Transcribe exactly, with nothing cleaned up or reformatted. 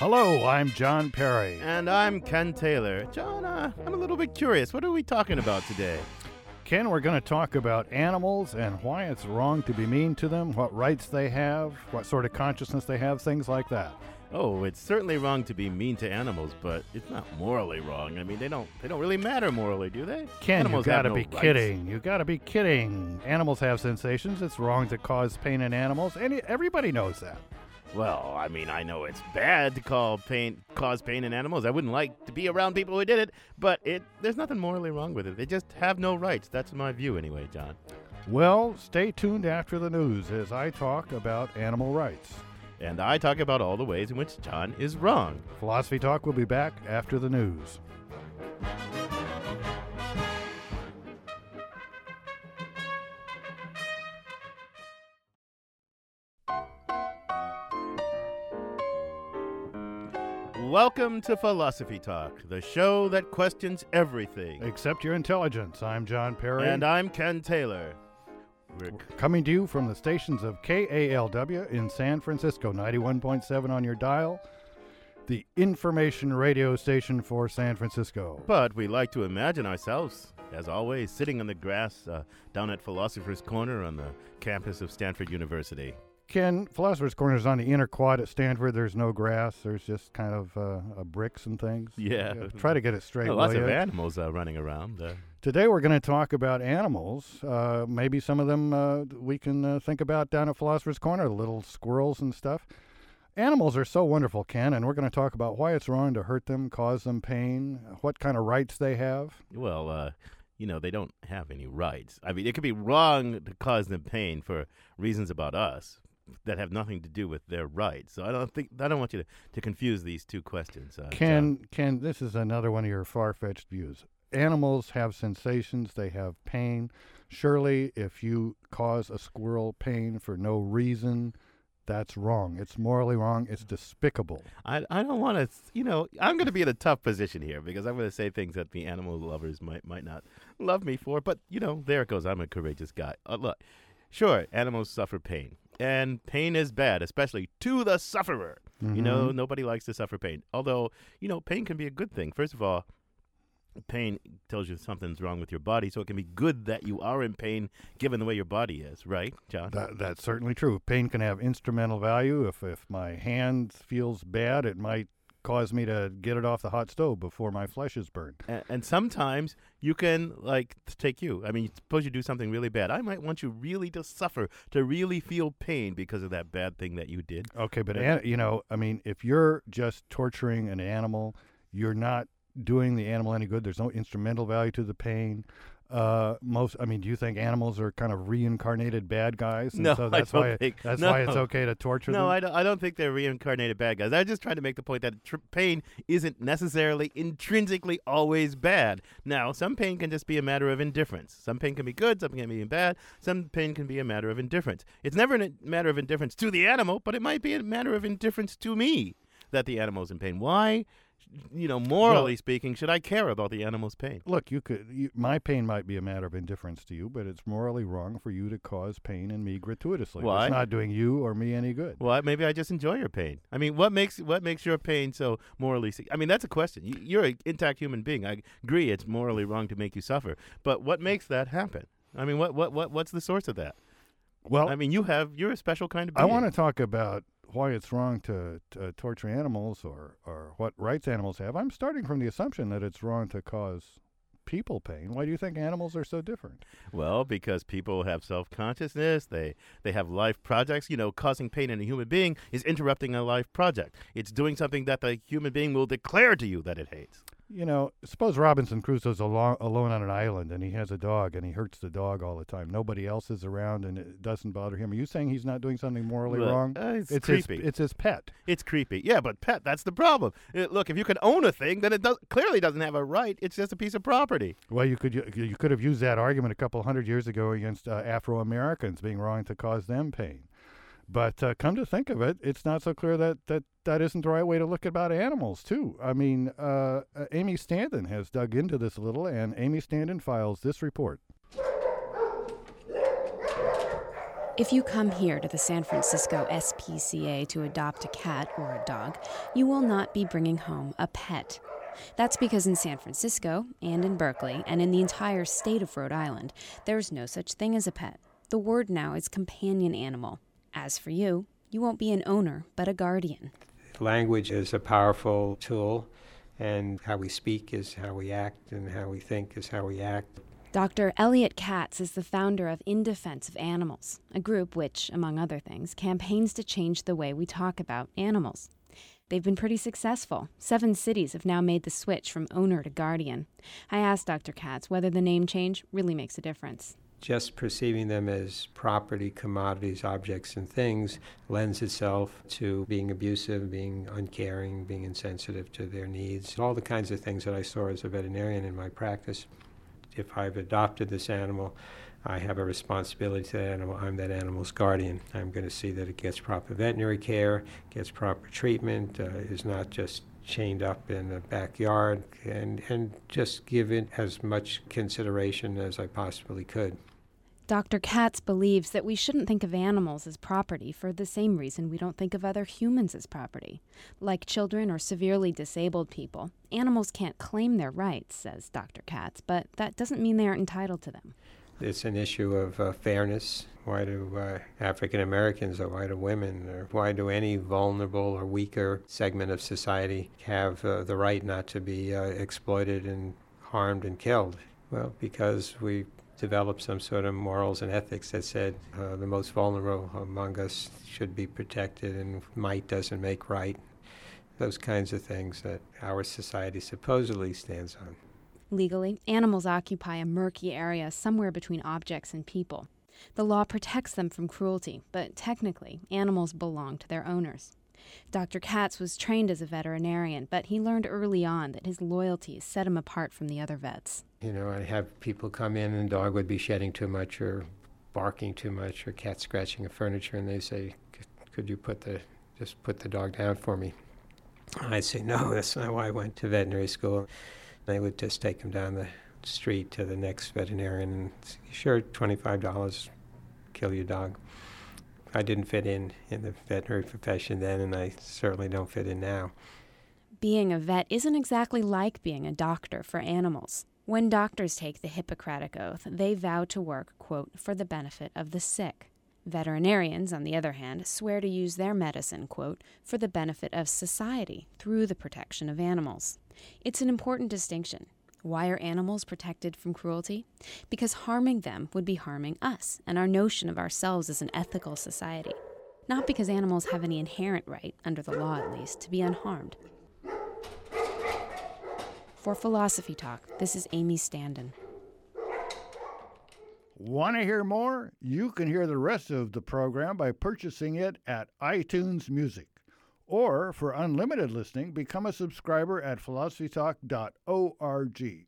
Hello, I'm John Perry. And I'm Ken Taylor. John, uh, I'm a little bit curious. What are we talking about today? Ken, we're going to talk about animals and why it's wrong to be mean to them, what rights they have, what sort of consciousness they have, things like that. Oh, it's certainly wrong to be mean to animals, but it's not morally wrong. I mean, they don't they don't really matter morally, do they? Ken, animals you gotta have no be rights. kidding. You gotta be kidding. Animals have sensations. It's wrong to cause pain in animals, and everybody knows that. Well, I mean, I know it's bad to call pain, cause pain in animals. I wouldn't like to be around people who did it, but it there's nothing morally wrong with it. They just have no rights. That's my view anyway, John. Well, stay tuned after the news as I talk about animal rights. And I talk about all the ways in which John is wrong. Philosophy Talk will be back after the news. Welcome to Philosophy Talk, the show that questions everything. Except your intelligence. I'm John Perry. And I'm Ken Taylor. We're coming to you from the stations of K A L W in San Francisco, ninety-one point seven on your dial, the information radio station for San Francisco. But we like to imagine ourselves, as always, sitting on the grass uh, down at Philosopher's Corner on the campus of Stanford University. Ken, Philosopher's Corner is on the inner quad at Stanford. There's no grass. There's just kind of uh, uh, bricks and things. Yeah. yeah. Try to get it straight. Well, lots of you? animals uh, running around. Uh. Today we're going to talk about animals. Uh, maybe some of them uh, we can uh, think about down at Philosopher's Corner, the little squirrels and stuff. Animals are so wonderful, Ken, and we're going to talk about why it's wrong to hurt them, cause them pain, what kind of rights they have. Well, uh... you know, they don't have any rights. I mean, it could be wrong to cause them pain for reasons about us that have nothing to do with their rights. So I don't think I don't want you to, to confuse these two questions. Uh, Ken, John. Ken, this is another one of your far-fetched views. Animals have sensations. They have pain. Surely, if you cause a squirrel pain for no reason, that's wrong. It's morally wrong. It's despicable. I I don't want to, you know, I'm going to be in a tough position here because I'm going to say things that the animal lovers might might not love me for. But, you know, there it goes. I'm a courageous guy. Uh, look, sure, animals suffer pain. And pain is bad, especially to the sufferer. Mm-hmm. You know, nobody likes to suffer pain. Although, you know, pain can be a good thing. First of all, pain tells you something's wrong with your body, so it can be good that you are in pain given the way your body is, right, John? That, that's certainly true. Pain can have instrumental value. If if my hand feels bad, it might cause me to get it off the hot stove before my flesh is burned. And, and sometimes you can, like, take you. I mean, suppose you do something really bad. I might want you really to suffer, to really feel pain because of that bad thing that you did. Okay, but, an, you know, I mean, if you're just torturing an animal, you're not doing the animal any good. There's no instrumental value to the pain. Uh, most, I mean, do you think animals are kind of reincarnated bad guys? And no, so that's I don't why, think. That's no. why it's okay to torture no, them? No, I don't, I don't think they're reincarnated bad guys. I just tried to make the point that tr- pain isn't necessarily intrinsically always bad. Now, some pain can just be a matter of indifference. Some pain can be good, some can be bad, some pain can be a matter of indifference. It's never a matter of indifference to the animal, but it might be a matter of indifference to me that the animal's in pain. Why? You know, morally well, speaking, should I care about the animal's pain? Look, you could. You, my pain might be a matter of indifference to you, but it's morally wrong for you to cause pain in me gratuitously. Why? It's not doing you or me any good. Well, maybe I just enjoy your pain. I mean, what makes what makes your pain so morally? I mean, that's a question. You, you're an intact human being. I agree, it's morally wrong to make you suffer, but what makes that happen? I mean, what what, what what's the source of that? Well, I mean, you have you're a special kind of being. I want to talk about why it's wrong to, to torture animals or, or what rights animals have. I'm starting from the assumption that it's wrong to cause people pain. Why do you think animals are so different? Well, because people have self-consciousness. They they have life projects. You know, causing pain in a human being is interrupting a life project. It's doing something that the human being will declare to you that it hates. You know, suppose Robinson Crusoe's alo- alone on an island and he has a dog and he hurts the dog all the time. Nobody else is around and it doesn't bother him. Are you saying he's not doing something morally look, wrong? Uh, it's, it's creepy. His, it's his pet. It's creepy. Yeah, but pet, that's the problem. It, look, if you can own a thing, then it does, clearly doesn't have a right. It's just a piece of property. Well, you could you, you could have used that argument a couple hundred years ago against uh, Afro-Americans being wrong to cause them pain. But uh, come to think of it, it's not so clear that, that that isn't the right way to look about animals, too. I mean, uh, Amy Standen has dug into this a little, and Amy Standen files this report. If you come here to the San Francisco S P C A to adopt a cat or a dog, you will not be bringing home a pet. That's because in San Francisco, and in Berkeley, and in the entire state of Rhode Island, there's no such thing as a pet. The word now is companion animal. As for you, you won't be an owner, but a guardian. Language is a powerful tool, and how we speak is how we act, and how we think is how we act. Doctor Elliot Katz is the founder of In Defense of Animals, a group which, among other things, campaigns to change the way we talk about animals. They've been pretty successful. Seven cities have now made the switch from owner to guardian. I asked Doctor Katz whether the name change really makes a difference. Just perceiving them as property, commodities, objects, and things lends itself to being abusive, being uncaring, being insensitive to their needs, all the kinds of things that I saw as a veterinarian in my practice. If I've adopted this animal, I have a responsibility to that animal. I'm that animal's guardian. I'm going to see that it gets proper veterinary care, gets proper treatment, uh, is not just chained up in the backyard, and, and just give it as much consideration as I possibly could. Doctor Katz believes that we shouldn't think of animals as property for the same reason we don't think of other humans as property. Like children or severely disabled people, animals can't claim their rights, says Doctor Katz, but that doesn't mean they aren't entitled to them. It's an issue of uh, fairness. Why do uh, African Americans, or why do women, or why do any vulnerable or weaker segment of society have uh, the right not to be uh, exploited and harmed and killed? Well, because we developed some sort of morals and ethics that said uh, the most vulnerable among us should be protected, and might doesn't make right. Those kinds of things that our society supposedly stands on. Legally, animals occupy a murky area somewhere between objects and people. The law protects them from cruelty, but technically, animals belong to their owners. Doctor Katz was trained as a veterinarian, but he learned early on that his loyalties set him apart from the other vets. You know, I'd have people come in and the dog would be shedding too much or barking too much or cat scratching at furniture, and they'd say, could you put the just put the dog down for me? And I'd say, no, that's not why I went to veterinary school. They would just take him down the street to the next veterinarian and say, sure, twenty-five dollars, kill your dog. I didn't fit in in the veterinary profession then, and I certainly don't fit in now. Being a vet isn't exactly like being a doctor for animals. When doctors take the Hippocratic Oath, they vow to work, quote, for the benefit of the sick. Veterinarians, on the other hand, swear to use their medicine, quote, for the benefit of society through the protection of animals. It's an important distinction. Why are animals protected from cruelty? Because harming them would be harming us and our notion of ourselves as an ethical society. Not because animals have any inherent right, under the law at least, to be unharmed. For Philosophy Talk, this is Amy Standen. Want to hear more? You can hear the rest of the program by purchasing it at iTunes Music. Or, for unlimited listening, become a subscriber at philosophy talk dot org.